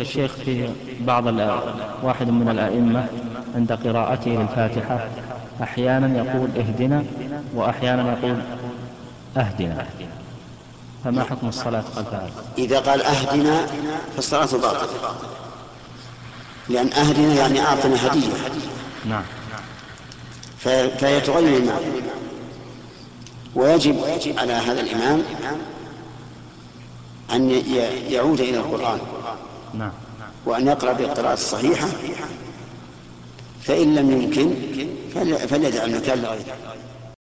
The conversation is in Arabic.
الشيخ في بعض واحد من الأئمة عند قراءته للفاتحة أحيانا يقول اهدنا وأحيانا يقول أهدنا، فما حكم الصلاة خلفها؟ إذا قال أهدنا فالصلاة باطلة، لأن أهدنا يعني أعطنا هدية. نعم. فيتغير الإمام، ويجب على هذا الإمام أن يعود إلى القرآن وأن يقرأ بالقراءة الصحيحة، فإن لم يمكن فليدع المكان لغيره.